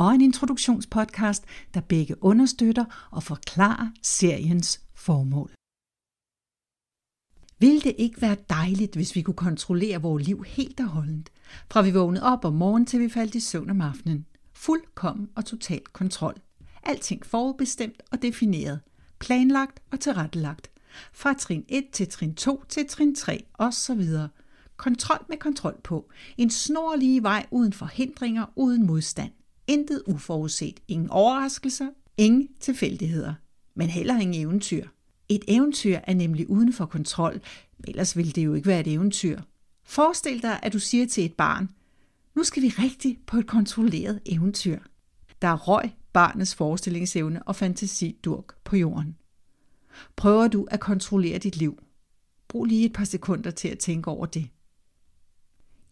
og en introduktionspodcast, der begge understøtter og forklarer seriens formål. Ville det ikke være dejligt, hvis vi kunne kontrollere vores liv helt og holdent, fra vi vågnede op om morgenen til vi faldt i søvn om aftenen? Fuldkommen og total kontrol. Alting forudbestemt og defineret, planlagt og tilrettelagt. Fra trin 1 til trin 2 til trin 3 osv. Kontrol med kontrol på. En snorlige vej uden forhindringer, uden modstand. Intet uforudset, ingen overraskelser, ingen tilfældigheder, men heller ingen eventyr. Et eventyr er nemlig uden for kontrol, ellers ville det jo ikke være et eventyr. Forestil dig, at du siger til et barn, nu skal vi rigtig på et kontrolleret eventyr. Der røg barnets forestillingsevne og fantasidurk på jorden. Prøver du at kontrollere dit liv? Brug lige et par sekunder til at tænke over det.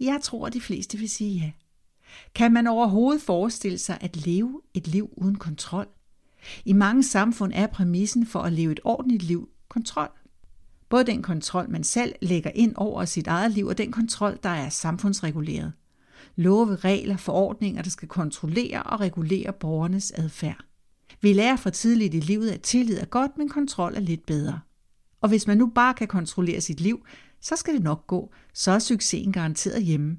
Jeg tror, at de fleste vil sige ja. Kan man overhovedet forestille sig at leve et liv uden kontrol? I mange samfund er præmissen for at leve et ordentligt liv kontrol. Både den kontrol, man selv lægger ind over sit eget liv, og den kontrol, der er samfundsreguleret. Love, regler, forordninger, der skal kontrollere og regulere borgernes adfærd. Vi lærer fra tidligt i livet, at tillid er godt, men kontrol er lidt bedre. Og hvis man nu bare kan kontrollere sit liv, så skal det nok gå, så er succesen garanteret hjemme.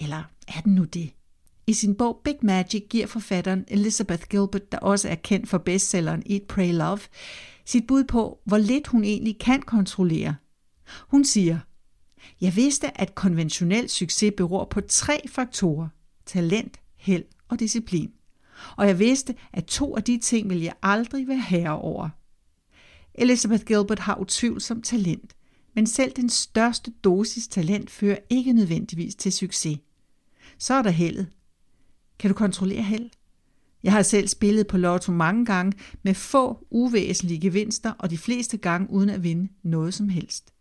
Eller er den nu det? I sin bog Big Magic giver forfatteren Elizabeth Gilbert, der også er kendt for bestselleren Eat Pray Love, sit bud på, hvor lidt hun egentlig kan kontrollere. Hun siger, jeg vidste, at konventionel succes beror på 3 faktorer, talent, held og disciplin. Og jeg vidste, at 2 af de ting ville jeg aldrig være herre over. Elizabeth Gilbert har utvivlsomt talent, men selv den største dosis talent fører ikke nødvendigvis til succes. Så er der heldet. Kan du kontrollere held? Jeg har selv spillet på lotto mange gange med få uvæsentlige gevinster og de fleste gange uden at vinde noget som helst.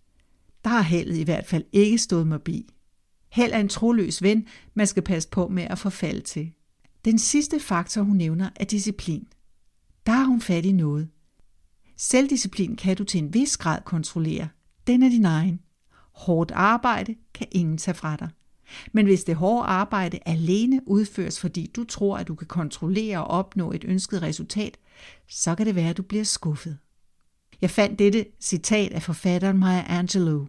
Der har heldet i hvert fald ikke stået mig bi. Held er en troløs ven, man skal passe på med at forfalde til. Den sidste faktor, hun nævner, er disciplin. Der har hun fat i noget. Selvdisciplin kan du til en vis grad kontrollere. Den er din egen. Hårdt arbejde kan ingen tage fra dig. Men hvis det hårde arbejde alene udføres, fordi du tror, at du kan kontrollere og opnå et ønsket resultat, så kan det være, at du bliver skuffet. Jeg fandt dette citat af forfatteren Maya Angelou.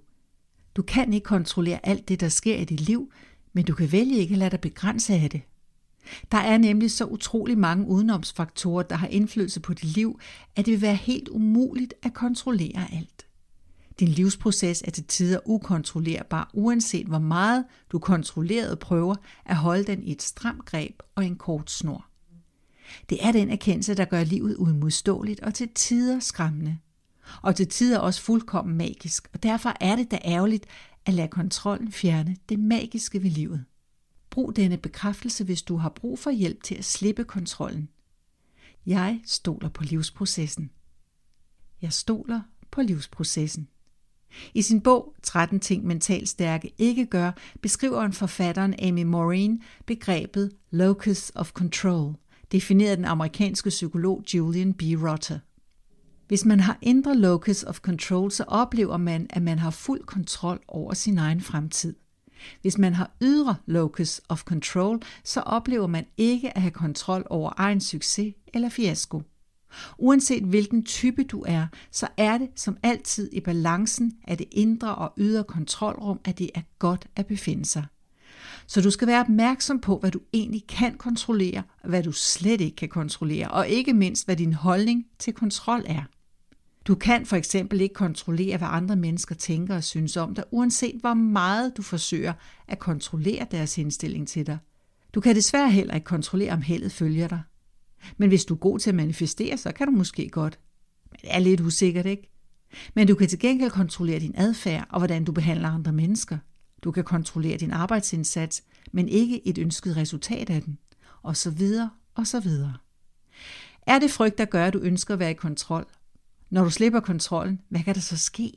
Du kan ikke kontrollere alt det, der sker i dit liv, men du kan vælge ikke at lade dig begrænse af det. Der er nemlig så utrolig mange udenomsfaktorer, der har indflydelse på dit liv, at det vil være helt umuligt at kontrollere alt. Din livsproces er til tider ukontrollerbar, uanset hvor meget du kontrolleret prøver at holde den i et stramt greb og en kort snor. Det er den erkendelse, der gør livet uimodståeligt og til tider skræmmende. Og til tider også fuldkommen magisk, og derfor er det da ærgerligt at lade kontrollen fjerne det magiske ved livet. Brug denne bekræftelse, hvis du har brug for hjælp til at slippe kontrollen. Jeg stoler på livsprocessen. Jeg stoler på livsprocessen. I sin bog 13 ting mentalt stærke ikke gør, beskriver forfatteren Amy Morin begrebet locus of control, defineret den amerikanske psykolog Julian B. Rotter. Hvis man har indre locus of control, så oplever man, at man har fuld kontrol over sin egen fremtid. Hvis man har ydre locus of control, så oplever man ikke at have kontrol over egen succes eller fiasko. Uanset hvilken type du er, så er det som altid i balancen af det indre og ydre kontrolrum, at det er godt at befinde sig. Så du skal være opmærksom på, hvad du egentlig kan kontrollere, og hvad du slet ikke kan kontrollere, og ikke mindst, hvad din holdning til kontrol er. Du kan for eksempel ikke kontrollere, hvad andre mennesker tænker og synes om dig, uanset hvor meget du forsøger at kontrollere deres indstilling til dig. Du kan desværre heller ikke kontrollere, om heldet følger dig. Men hvis du er god til at manifestere, så kan du måske godt. Men det er lidt usikkert, ikke? Men du kan til gengæld kontrollere din adfærd og hvordan du behandler andre mennesker. Du kan kontrollere din arbejdsindsats, men ikke et ønsket resultat af den. Og så videre, og så videre. Er det frygt, der gør, at du ønsker at være i kontrol? Når du slipper kontrollen, hvad kan der så ske?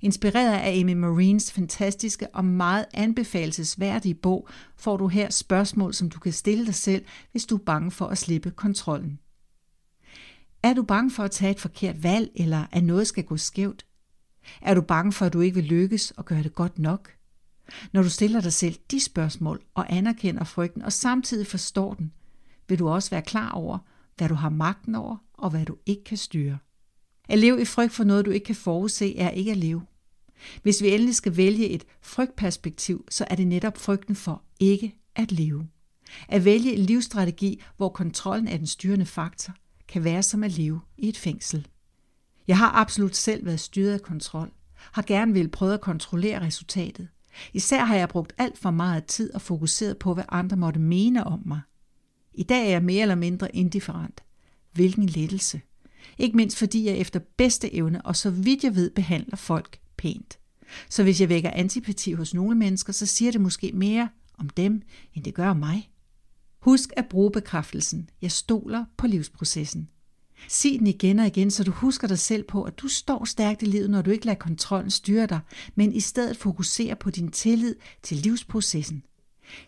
Inspireret af Amy Morins fantastiske og meget anbefalelsesværdige bog, får du her spørgsmål, som du kan stille dig selv, hvis du er bange for at slippe kontrollen. Er du bange for at tage et forkert valg, eller at noget skal gå skævt? Er du bange for, at du ikke vil lykkes og gøre det godt nok? Når du stiller dig selv de spørgsmål og anerkender frygten og samtidig forstår den, vil du også være klar over, hvad du har magten over og hvad du ikke kan styre. At leve i frygt for noget, du ikke kan forudse, er ikke at leve. Hvis vi endelig skal vælge et frygtperspektiv, så er det netop frygten for ikke at leve. At vælge en livsstrategi, hvor kontrollen er den styrende faktor, kan være som at leve i et fængsel. Jeg har absolut selv været styret af kontrol, har gerne ville prøve at kontrollere resultatet. Især har jeg brugt alt for meget tid og fokuseret på, hvad andre måtte mene om mig. I dag er jeg mere eller mindre indifferent. Hvilken lettelse! Ikke mindst fordi jeg efter bedste evne og så vidt jeg ved behandler folk pænt. Så hvis jeg vækker antipati hos nogle mennesker, så siger det måske mere om dem, end det gør om mig. Husk at bruge bekræftelsen. Jeg stoler på livsprocessen. Sig den igen og igen, så du husker dig selv på, at du står stærkt i livet, når du ikke lader kontrollen styre dig, men i stedet fokuserer på din tillid til livsprocessen.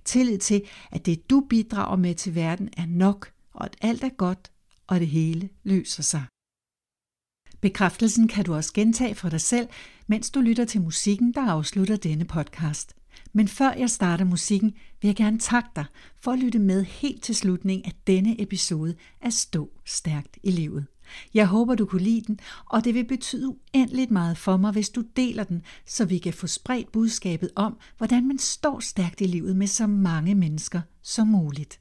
Tillid til, at det du bidrager med til verden er nok, og at alt er godt, og det hele løser sig. Bekræftelsen kan du også gentage for dig selv, mens du lytter til musikken, der afslutter denne podcast. Men før jeg starter musikken, vil jeg gerne takke dig for at lytte med helt til slutningen af denne episode af Stå Stærkt i Livet. Jeg håber, du kunne lide den, og det vil betyde uendeligt meget for mig, hvis du deler den, så vi kan få spredt budskabet om, hvordan man står stærkt i livet med så mange mennesker som muligt.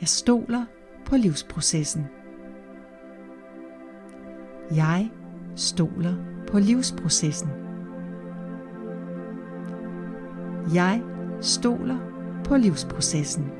Jeg stoler på livsprocessen. Jeg stoler på livsprocessen. Jeg stoler på livsprocessen.